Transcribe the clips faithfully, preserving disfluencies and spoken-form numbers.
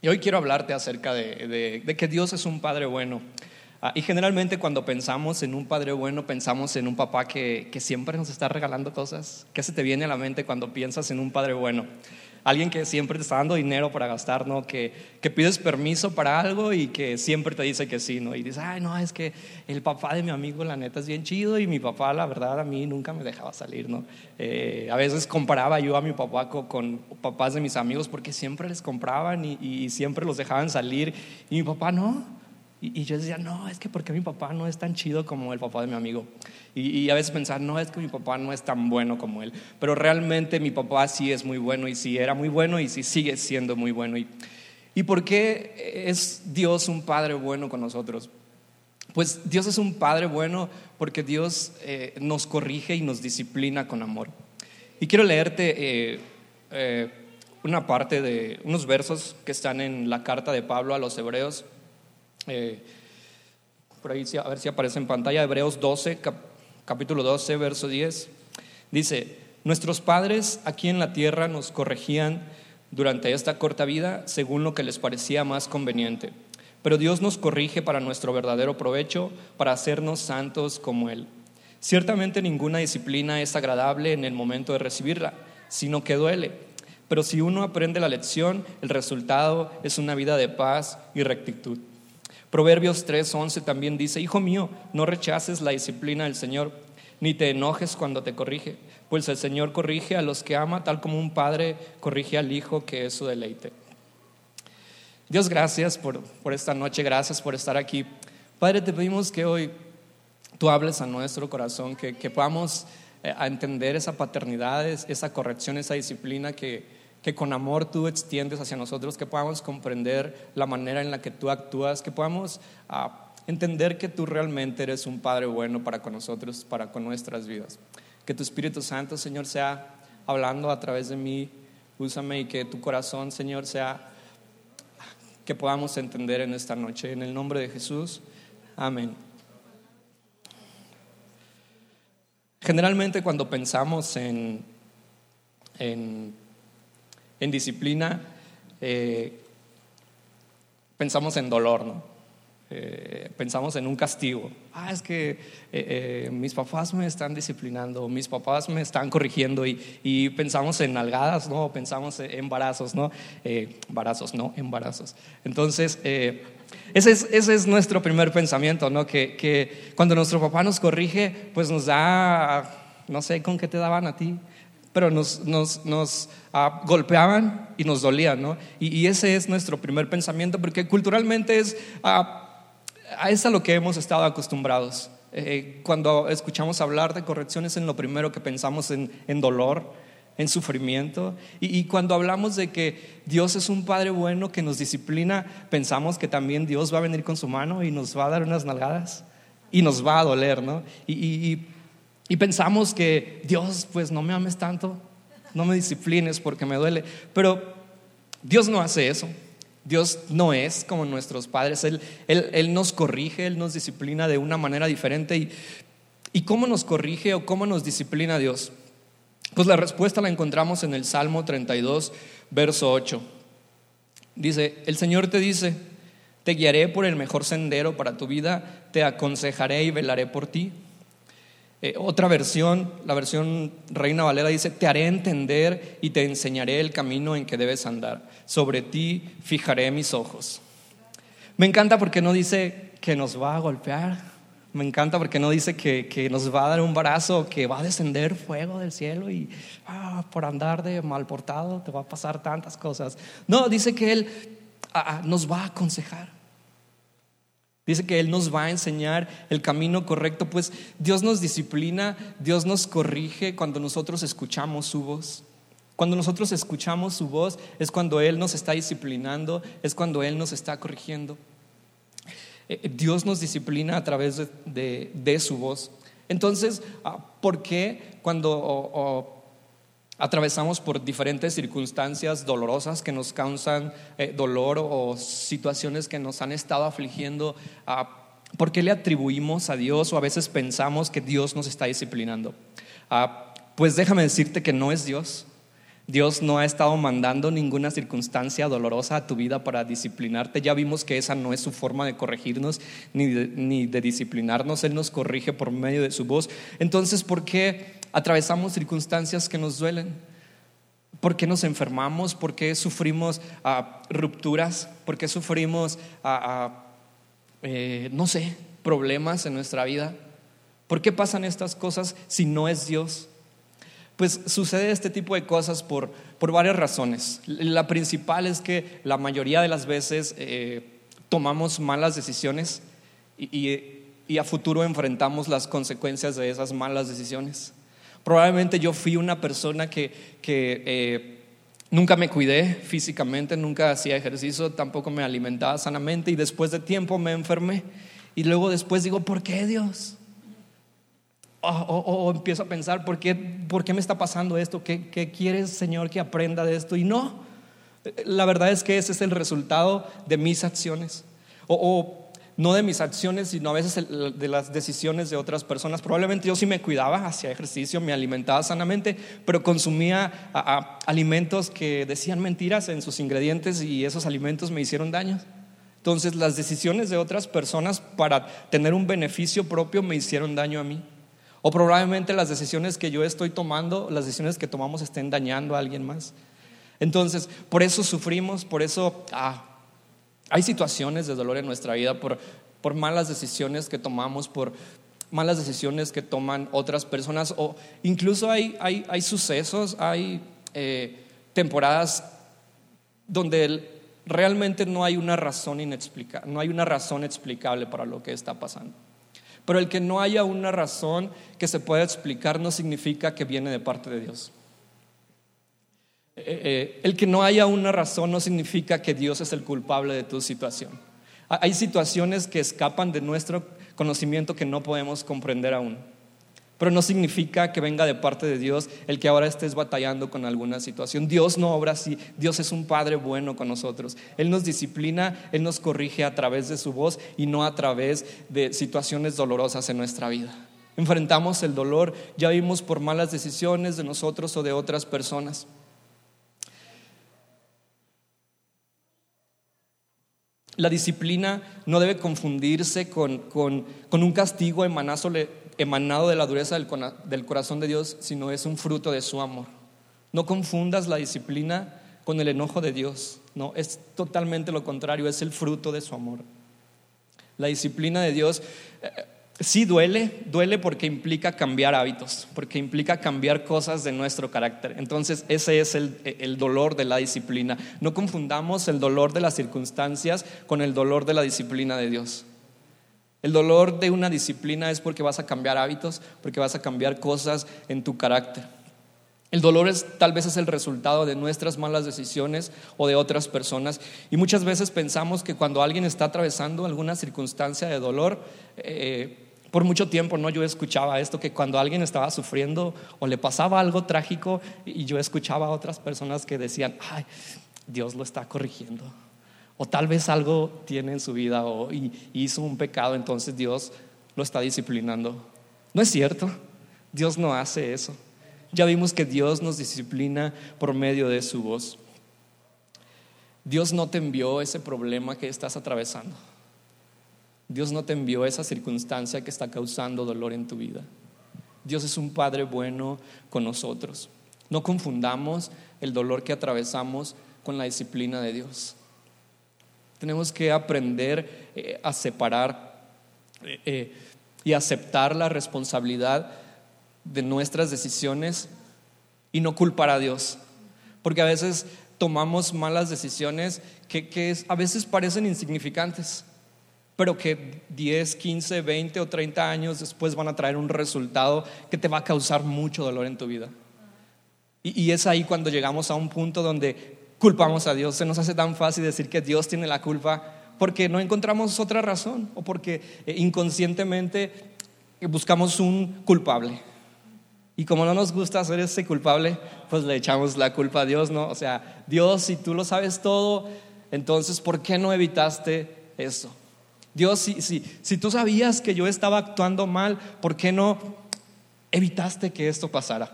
Y hoy quiero hablarte acerca de, de, de que Dios es un Padre bueno. Ah, y generalmente cuando pensamos en un Padre bueno, pensamos en un papá que, que siempre nos está regalando cosas. ¿Qué se te viene a la mente cuando piensas en un Padre bueno? Alguien que siempre te está dando dinero para gastar, ¿no? Que, que pides permiso para algo y que siempre te dice que sí, ¿no? Y dices, ay, no, es que el papá de mi amigo, la neta, es bien chido. Y mi papá, la verdad, a mí nunca me dejaba salir, ¿no? Eh, a veces comparaba yo a mi papá con, con papás de mis amigos porque siempre les compraban y, y siempre los dejaban salir. Y mi papá, no. Y, y yo decía, no, es que porque mi papá no es tan chido como el papá de mi amigo. Y, y a veces pensaba, no, es que mi papá no es tan bueno como él. Pero realmente mi papá sí es muy bueno, y sí era muy bueno, y sí sigue siendo muy bueno. ¿Y, y por qué es Dios un Padre bueno con nosotros? Pues Dios es un Padre bueno porque Dios eh, nos corrige y nos disciplina con amor. Y quiero leerte eh, eh, una parte de unos versos que están en la carta de Pablo a los Hebreos. Eh, por ahí a ver si aparece en pantalla. Hebreos doce, cap, capítulo doce, verso diez. Dice: nuestros padres aquí en la tierra nos corregían durante esta corta vida según lo que les parecía más conveniente, pero Dios nos corrige para nuestro verdadero provecho, para hacernos santos como Él. Ciertamente ninguna disciplina es agradable en el momento de recibirla, sino que duele, pero si uno aprende la lección, el resultado es una vida de paz y rectitud. Proverbios tres once también dice: hijo mío, no rechaces la disciplina del Señor, ni te enojes cuando te corrige, pues el Señor corrige a los que ama, tal como un padre corrige al hijo que es su deleite. Dios, gracias por, por esta noche, gracias por estar aquí. Padre, te pedimos que hoy tú hables a nuestro corazón, que, que podamos eh, a entender esa paternidad, esa corrección, esa disciplina que... que con amor tú extiendes hacia nosotros, que podamos comprender la manera en la que tú actúas, que podamos uh, entender que tú realmente eres un Padre bueno para con nosotros, para con nuestras vidas. Que tu Espíritu Santo, Señor, sea hablando a través de mí, úsame, y que tu corazón, Señor, sea que podamos entender en esta noche. En el nombre de Jesús, amén. Generalmente cuando pensamos en en En disciplina, eh, pensamos en dolor, ¿no? Eh, pensamos en un castigo. Ah, es que eh, eh, mis papás me están disciplinando, mis papás me están corrigiendo, y, y pensamos en nalgadas, ¿no? Pensamos en embarazos, ¿no? Eh, embarazos, no, embarazos. Entonces, eh, ese, es, ese es nuestro primer pensamiento, ¿no? Que, que cuando nuestro papá nos corrige, pues nos da, no sé, ¿con qué te daban a ti? Pero nos, nos, nos ah, golpeaban y nos dolían, ¿no? Y, y ese es nuestro primer pensamiento, porque culturalmente es ah, a eso a lo que hemos estado acostumbrados. Eh, cuando escuchamos hablar de correcciones, en lo primero que pensamos en, en dolor, en sufrimiento. Y, y cuando hablamos de que Dios es un Padre bueno que nos disciplina, pensamos que también Dios va a venir con su mano y nos va a dar unas nalgadas y nos va a doler, ¿no? Y, y, y Y pensamos que Dios, pues no me ames tanto, no me disciplines porque me duele. Pero Dios no hace eso. Dios no es como nuestros padres. Él, él, él nos corrige, Él nos disciplina de una manera diferente. ¿Y, y cómo nos corrige o cómo nos disciplina Dios? Pues la respuesta la encontramos en el Salmo treinta y dos, verso ocho. Dice: el Señor te dice, te guiaré por el mejor sendero para tu vida, te aconsejaré y velaré por ti. Eh, otra versión, la versión Reina Valera, dice: te haré entender y te enseñaré el camino en que debes andar, sobre ti fijaré mis ojos. Me encanta porque no dice que nos va a golpear. Me encanta porque no dice que, que nos va a dar un balazo, que va a descender fuego del cielo y ah, por andar de mal portado te va a pasar tantas cosas. No, dice que Él ah, nos va a aconsejar. Dice que Él nos va a enseñar el camino correcto. Pues Dios nos disciplina, Dios nos corrige cuando nosotros escuchamos su voz. Cuando nosotros escuchamos su voz es cuando Él nos está disciplinando, es cuando Él nos está corrigiendo. Eh, Dios nos disciplina a través de, de, de su voz. Entonces, ¿por qué cuando o, o, atravesamos por diferentes circunstancias dolorosas que nos causan eh, dolor o situaciones que nos han estado afligiendo, ah, ¿por qué le atribuimos a Dios o a veces pensamos que Dios nos está disciplinando? Ah, pues déjame decirte que no es Dios. Dios no ha estado mandando ninguna circunstancia dolorosa a tu vida para disciplinarte. Ya vimos que esa no es su forma de corregirnos ni de, ni de disciplinarnos. Él nos corrige por medio de su voz. Entonces, ¿por qué atravesamos circunstancias que nos duelen? ¿Por qué nos enfermamos? ¿Por qué sufrimos uh, rupturas? ¿Por qué sufrimos, uh, uh, eh, no sé, problemas en nuestra vida? ¿Por qué pasan estas cosas si no es Dios? Pues sucede este tipo de cosas por, por varias razones. La principal es que la mayoría de las veces eh, tomamos malas decisiones y, y, y a futuro enfrentamos las consecuencias de esas malas decisiones. Probablemente yo fui una persona que, que eh, nunca me cuidé físicamente, nunca hacía ejercicio, tampoco me alimentaba sanamente, y después de tiempo me enfermé. Y luego después digo, ¿por qué, Dios? O, o, o empiezo a pensar, ¿por qué, por qué me está pasando esto? ¿Qué, qué quieres, Señor, que aprenda de esto? Y no, la verdad es que ese es el resultado de mis acciones, o, o no de mis acciones, sino a veces el, de las decisiones de otras personas. Probablemente yo sí me cuidaba, hacía ejercicio, me alimentaba sanamente, pero consumía a, a alimentos que decían mentiras en sus ingredientes, y esos alimentos me hicieron daño. Entonces las decisiones de otras personas para tener un beneficio propio me hicieron daño a mí. O probablemente las decisiones que yo estoy tomando, las decisiones que tomamos estén dañando a alguien más. Entonces, por eso sufrimos, por eso ah, hay situaciones de dolor en nuestra vida por, por malas decisiones que tomamos, por malas decisiones que toman otras personas. O incluso hay, hay, hay sucesos, hay eh, temporadas donde realmente no hay una razón inexplicable, no hay una razón explicable para lo que está pasando. Pero el que no haya una razón que se pueda explicar no significa que viene de parte de Dios. Eh, eh, el que no haya una razón no significa que Dios es el culpable de tu situación. Hay situaciones que escapan de nuestro conocimiento que no podemos comprender aún. Pero no significa que venga de parte de Dios el que ahora estés batallando con alguna situación. Dios no obra así. Dios es un Padre bueno con nosotros. Él nos disciplina, Él nos corrige a través de su voz y no a través de situaciones dolorosas en nuestra vida. Enfrentamos el dolor, ya vimos, por malas decisiones de nosotros o de otras personas. La disciplina no debe confundirse con, con, con un castigo emanazo le emanado de la dureza del, del corazón de Dios, sino es un fruto de su amor. No confundas la disciplina con el enojo de Dios. No, es totalmente lo contrario, es el fruto de su amor. La disciplina de Dios eh, sí duele, duele porque implica cambiar hábitos, porque implica cambiar cosas de nuestro carácter. Entonces ese es el, el dolor de la disciplina. No confundamos el dolor de las circunstancias con el dolor de la disciplina de Dios. El dolor de una disciplina es porque vas a cambiar hábitos, porque vas a cambiar cosas en tu carácter. El dolor es, tal vez es el resultado de nuestras malas decisiones o de otras personas. Y muchas veces pensamos que cuando alguien está atravesando alguna circunstancia de dolor, eh, por mucho tiempo no yo escuchaba esto, que cuando alguien estaba sufriendo o le pasaba algo trágico, y yo escuchaba a otras personas que decían, ay, Dios lo está corrigiendo. O tal vez algo tiene en su vida o y hizo un pecado, entonces Dios lo está disciplinando. No es cierto, Dios no hace eso. Ya vimos que Dios nos disciplina por medio de su voz. Dios no te envió ese problema que estás atravesando. Dios no te envió esa circunstancia que está causando dolor en tu vida. Dios es un Padre bueno con nosotros. No confundamos el dolor que atravesamos con la disciplina de Dios. Tenemos que aprender eh, a separar eh, eh, y aceptar la responsabilidad de nuestras decisiones y no culpar a Dios. Porque a veces tomamos malas decisiones que, que a veces parecen insignificantes, pero que diez, quince, veinte o treinta años después van a traer un resultado que te va a causar mucho dolor en tu vida. Y, y es ahí cuando llegamos a un punto donde culpamos a Dios. Se nos hace tan fácil decir que Dios tiene la culpa porque no encontramos otra razón o porque inconscientemente buscamos un culpable. Y como no nos gusta ser ese culpable, pues le echamos la culpa a Dios, ¿no? O sea, Dios, si tú lo sabes todo, entonces ¿por qué no evitaste eso? Dios, si, si, si tú sabías que yo estaba actuando mal, ¿por qué no evitaste que esto pasara?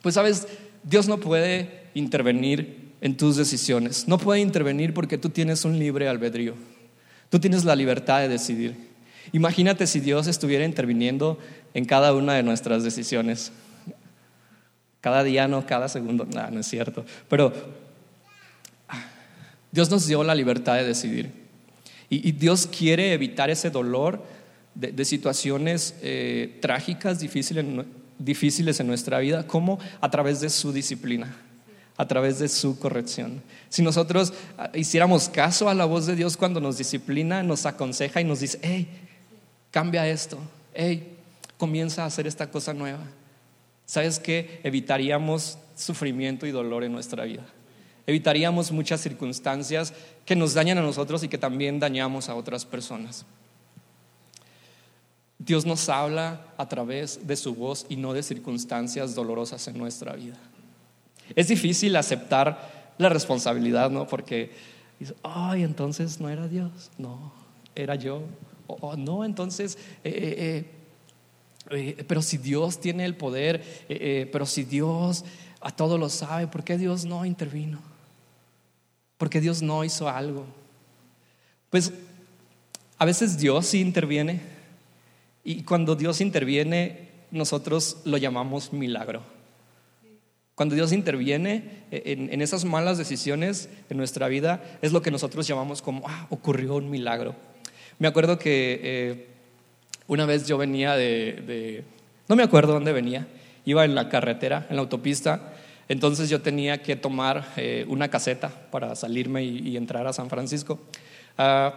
Pues sabes, Dios no puede intervenir en tus decisiones. No puede intervenir porque tú tienes un libre albedrío. Tú tienes la libertad de decidir. Imagínate si Dios estuviera interviniendo en cada una de nuestras decisiones. Cada día, no, cada segundo, nada, no es cierto. Pero Dios nos dio la libertad de decidir. Y, y Dios quiere evitar ese dolor de, de situaciones eh, trágicas, difíciles en, difíciles en nuestra vida, como a través de su disciplina, a través de su corrección. Si nosotros hiciéramos caso a la voz de Dios cuando nos disciplina, nos aconseja y nos dice: hey, cambia esto, hey, comienza a hacer esta cosa nueva. ¿Sabes qué? Evitaríamos sufrimiento y dolor en nuestra vida. Evitaríamos muchas circunstancias que nos dañan a nosotros y que también dañamos a otras personas. Dios nos habla a través de su voz y no de circunstancias dolorosas en nuestra vida. Es difícil aceptar la responsabilidad, ¿no? Porque dice: ay, entonces no era Dios, no, era yo. O oh, no, entonces, eh, eh, eh, pero si Dios tiene el poder, eh, eh, pero si Dios a todo lo sabe, ¿por qué Dios no intervino? ¿Por qué Dios no hizo algo? Pues a veces Dios sí interviene, y cuando Dios interviene, nosotros lo llamamos milagro. Cuando Dios interviene en, en esas malas decisiones en nuestra vida, es lo que nosotros llamamos como, ah, ocurrió un milagro. Me acuerdo que eh, una vez yo venía de, de, no me acuerdo dónde venía, iba en la carretera, en la autopista. Entonces yo tenía que tomar eh, una caseta para salirme y, y entrar a San Francisco. Uh,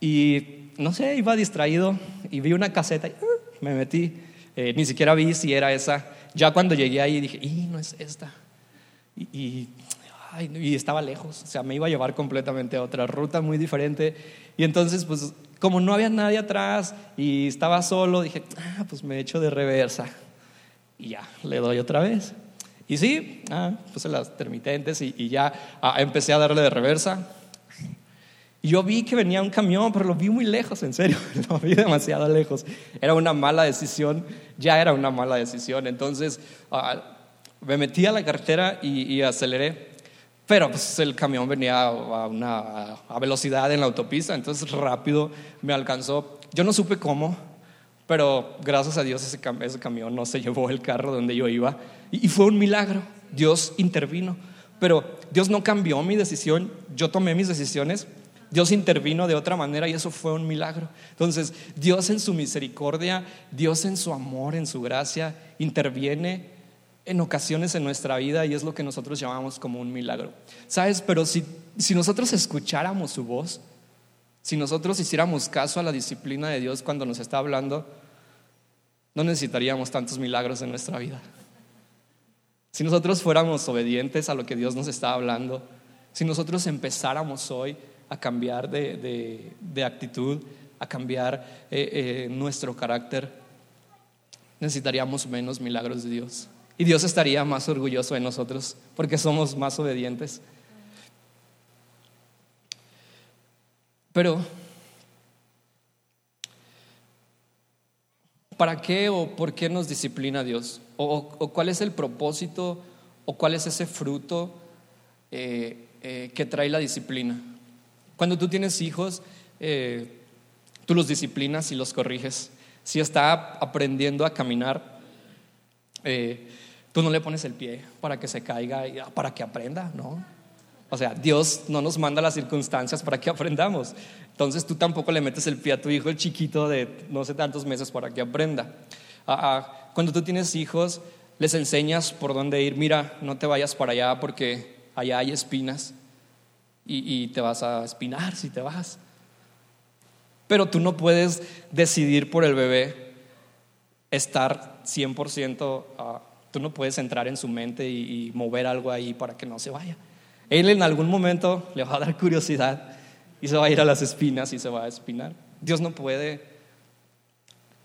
y no sé, iba distraído y vi una caseta y uh, me metí. Eh, ni siquiera vi si era esa. Ya cuando llegué ahí dije: y no es esta. Y, y, ay, y estaba lejos, o sea, me iba a llevar completamente a otra ruta muy diferente. Y entonces, pues, como no había nadie atrás y estaba solo, dije: ah, pues me echo de reversa. Y ya, le doy otra vez. Y sí, ah, puse las intermitentes y, y ya ah, empecé a darle de reversa. Y yo vi que venía un camión, pero lo vi muy lejos, en serio, lo vi demasiado lejos. Era una mala decisión, ya era una mala decisión. Entonces uh, me metí a la carretera y, y aceleré, pero pues el camión venía a una a velocidad en la autopista, entonces rápido me alcanzó. Yo no supe cómo, pero gracias a Dios ese, cam- ese camión no se llevó el carro donde yo iba. Y, y fue un milagro, Dios intervino. Pero Dios no cambió mi decisión, yo tomé mis decisiones. Dios intervino de otra manera y eso fue un milagro. Entonces, Dios en su misericordia, Dios en su amor, en su gracia, interviene en ocasiones en nuestra vida y es lo que nosotros llamamos como un milagro. ¿Sabes? Pero si, si nosotros escucháramos su voz, si nosotros hiciéramos caso a la disciplina de Dios cuando nos está hablando, no necesitaríamos tantos milagros en nuestra vida. Si nosotros fuéramos obedientes a lo que Dios nos está hablando, si nosotros empezáramos hoy a cambiar de, de, de actitud, a cambiar eh, eh, nuestro carácter, necesitaríamos menos milagros de Dios. Y Dios estaría más orgulloso de nosotros porque somos más obedientes. Pero, ¿para qué o por qué nos disciplina Dios? ¿O, o cuál es el propósito o cuál es ese fruto eh, eh, que trae la disciplina? Cuando tú tienes hijos, eh, tú los disciplinas y los corriges. Si está aprendiendo a caminar, eh, tú no le pones el pie para que se caiga, y, para que aprenda, ¿no? O sea, Dios no nos manda las circunstancias para que aprendamos. Entonces tú tampoco le metes el pie a tu hijo el chiquito de no sé tantos meses para que aprenda. Ah, ah, cuando tú tienes hijos, les enseñas por dónde ir. Mira, no te vayas para allá porque allá hay espinas. Y, y te vas a espinar si te vas. Pero tú no puedes decidir por el bebé estar cien por ciento, uh, tú no puedes entrar en su mente y, y mover algo ahí para que no se vaya. Él en algún momento le va a dar curiosidad y se va a ir a las espinas y se va a espinar. Dios no puede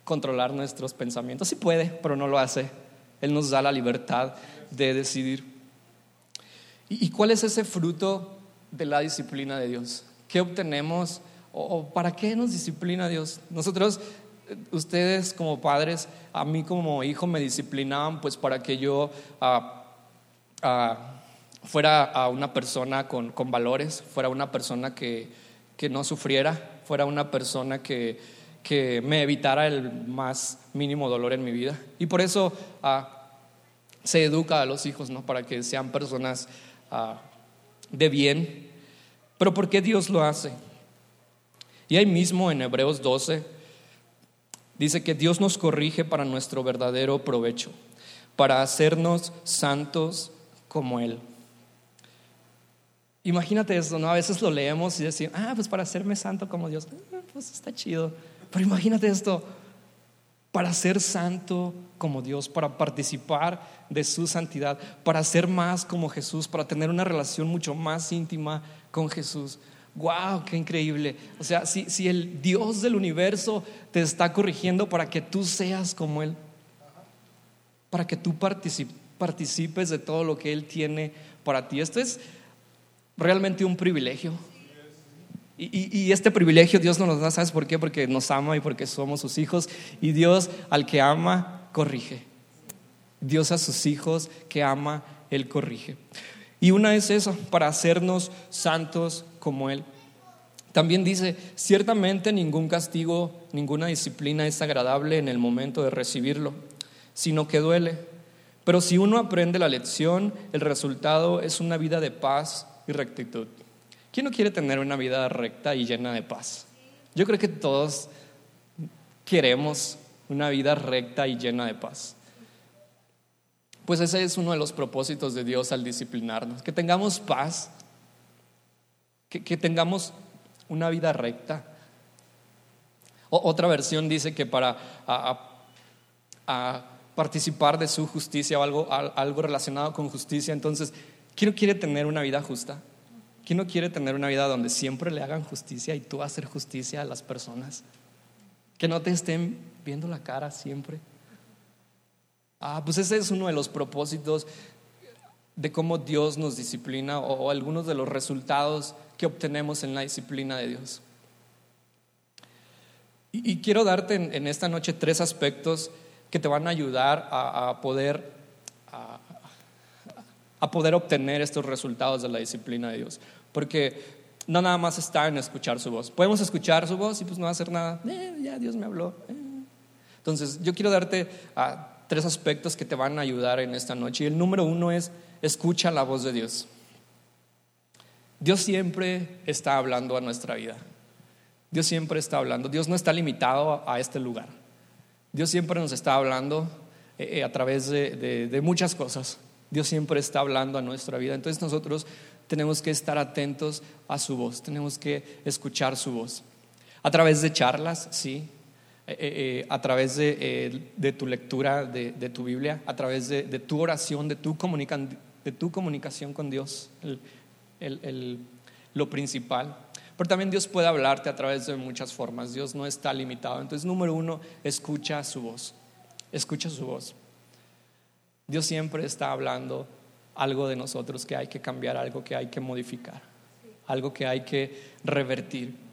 controlar nuestros pensamientos. Sí puede, pero no lo hace. Él nos da la libertad de decidir. ¿Y, y cuál es ese fruto de la disciplina de Dios? ¿Qué obtenemos o, o para qué nos disciplina Dios? Nosotros, ustedes como padres, a mí como hijo me disciplinaban pues para que yo ah, uh, fuera a una persona con, con valores, fuera una persona que, que no sufriera, fuera una persona que, que me evitara el más mínimo dolor en mi vida. Y por eso uh, se educa a los hijos, ¿no? Para que sean personas uh, de bien. Pero ¿por qué Dios lo hace? Y ahí mismo en Hebreos doce dice que Dios nos corrige para nuestro verdadero provecho, para hacernos santos como Él. Imagínate eso, ¿no? A veces lo leemos y decimos, ah, pues para hacerme santo como Dios, ah, pues está chido. Pero imagínate esto, para ser santo como Dios, para participar de su santidad, para ser más como Jesús, para tener una relación mucho más íntima con Jesús. Wow, qué increíble. O sea, si, si el Dios del universo te está corrigiendo para que tú seas como Él, para que tú particip- participes de todo lo que Él tiene para ti. Esto es realmente un privilegio. Y, y, y este privilegio Dios nos lo da, ¿sabes por qué? Porque nos ama y porque somos sus hijos. Y Dios al que ama, corrige. Dios a sus hijos que ama, Él corrige. Y una es esa, para hacernos santos como Él. También dice, ciertamente ningún castigo, ninguna disciplina es agradable en el momento de recibirlo, sino que duele. Pero si uno aprende la lección, el resultado es una vida de paz y rectitud. ¿Quién no quiere tener una vida recta y llena de paz? Yo creo que todos queremos una vida recta y llena de paz. Pues ese es uno de los propósitos de Dios al disciplinarnos, que tengamos paz, que, que tengamos una vida recta. O, otra versión dice que para a, a, a participar de su justicia o algo, a, algo relacionado con justicia. Entonces, ¿quién no quiere tener una vida justa? ¿Quién no quiere tener una vida donde siempre le hagan justicia y tú hacer justicia a las personas? Que no te estén viendo la cara siempre. Ah, pues ese es uno de los propósitos de cómo Dios nos disciplina o, o algunos de los resultados que obtenemos en la disciplina de Dios. Y, y quiero darte en, en esta noche tres aspectos que te van a ayudar a, a poder a, a poder obtener estos resultados de la disciplina de Dios, porque no nada más está en escuchar su voz. Podemos escuchar su voz y pues no hacer nada. Eh, ya Dios me habló. Eh. Entonces yo quiero darte a tres aspectos que te van a ayudar en esta noche. Y el número uno es, escucha la voz de Dios. Dios siempre está hablando a nuestra vida. Dios siempre está hablando. Dios no está limitado a este lugar. Dios siempre nos está hablando eh, a través de, de, de muchas cosas. Dios siempre está hablando a nuestra vida. Entonces nosotros tenemos que estar atentos a su voz. Tenemos que escuchar su voz. A través de charlas, sí. Eh, eh, a través de, eh, de tu lectura de, de tu Biblia, a través de, de tu oración, de tu, comunican, de tu comunicación con Dios, el, el, el, lo principal. Pero también Dios puede hablarte a través de muchas formas. Dios no está limitado. Entonces, número uno, escucha su voz. Escucha su voz. Dios siempre está hablando algo de nosotros que hay que cambiar, algo que hay que modificar, algo que hay que revertir.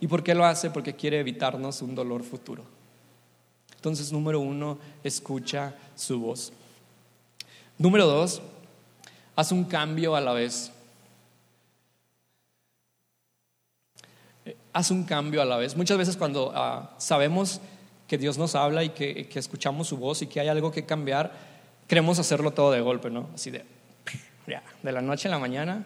¿Y por qué lo hace? Porque quiere evitarnos un dolor futuro. Entonces, número uno, escucha su voz. Número dos, haz un cambio a la vez. Haz un cambio a la vez. Muchas veces cuando uh, sabemos que Dios nos habla y que, que escuchamos su voz y que hay algo que cambiar, queremos hacerlo todo de golpe, ¿no? Así de, ya, de la noche a la mañana,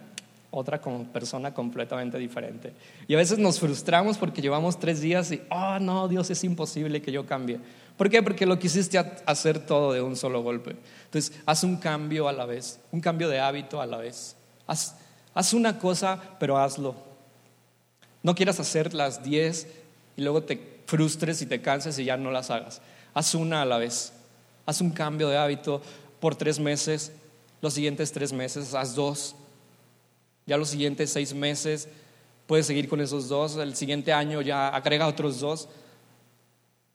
otra como persona completamente diferente. Y a veces nos frustramos porque llevamos tres días y, oh no, Dios, es imposible que yo cambie. ¿Por qué? Porque lo quisiste hacer todo de un solo golpe. Entonces, haz un cambio a la vez, un cambio de hábito a la vez. Haz, haz una cosa, pero hazlo. No quieras hacer las diez y luego te frustres y te canses y ya no las hagas. Haz una a la vez. Haz un cambio de hábito por tres meses. Los siguientes tres meses, haz dos. Ya los siguientes seis meses puedes seguir con esos dos. El siguiente año ya agrega otros dos.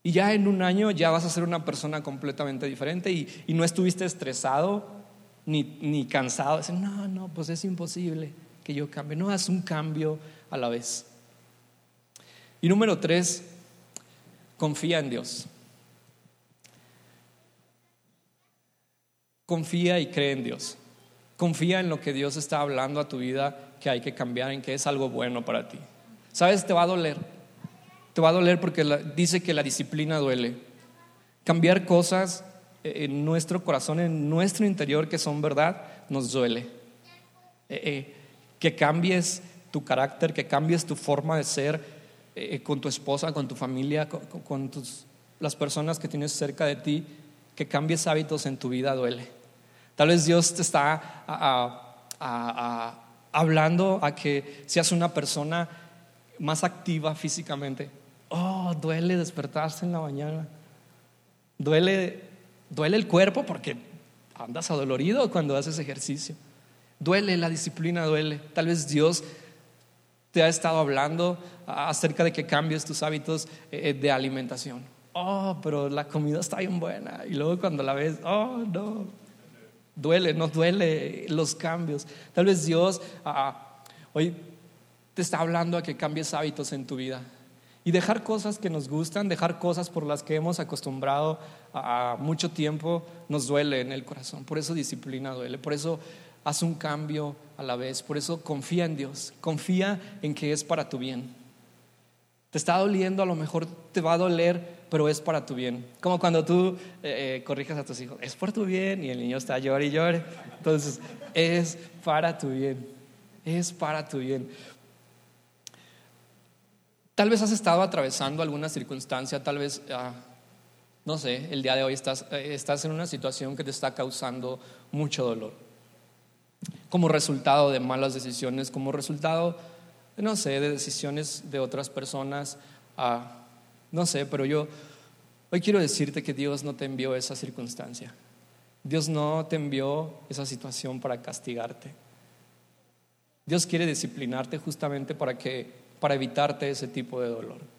Y ya en un año ya vas a ser una persona completamente diferente. Y, y no estuviste estresado ni, ni cansado. Dicen, no, no, pues es imposible que yo cambie. No, haz un cambio a la vez. Y número tres, confía en Dios. Confía y cree en Dios. Confía en lo que Dios está hablando a tu vida, que hay que cambiar, en que es algo bueno para ti. Sabes, te va a doler. Te va a doler porque la, dice que la disciplina duele. Cambiar cosas en nuestro corazón, en nuestro interior, que son verdad, nos duele. eh, eh, Que cambies tu carácter, que cambies tu forma de ser, eh, con tu esposa, con tu familia, Con, con tus, las personas que tienes cerca de ti. Que cambies hábitos en tu vida duele. Tal vez Dios te está a, a, a, a, hablando a que seas una persona más activa físicamente. Oh, duele despertarse en la mañana. Duele, duele el cuerpo porque andas adolorido cuando haces ejercicio. Duele la disciplina, duele. Tal vez Dios te ha estado hablando acerca de que cambies tus hábitos de alimentación. Oh, pero la comida está bien buena. Y luego cuando la ves, oh, no. Duele, nos duele los cambios. Tal vez Dios ah, hoy te está hablando a que cambies hábitos en tu vida y dejar cosas que nos gustan, dejar cosas por las que hemos acostumbrado a, a mucho tiempo. Nos duele en el corazón, por eso disciplina duele, por eso haz un cambio a la vez, por eso confía en Dios, confía en que es para tu bien. Te está doliendo, a lo mejor te va a doler, pero es para tu bien. Como cuando tú eh, corrijas a tus hijos, es por tu bien, y el niño está llorando y llorando. Entonces es para tu bien, es para tu bien. Tal vez has estado atravesando alguna circunstancia, tal vez ah, no sé, el día de hoy estás, eh, estás en una situación que te está causando mucho dolor, como resultado de malas decisiones, como resultado, no sé, de decisiones de otras personas. ah, No sé, pero yo hoy quiero decirte que Dios no te envió esa circunstancia. Dios no te envió esa situación para castigarte. Dios quiere disciplinarte justamente para que, para evitarte ese tipo de dolor.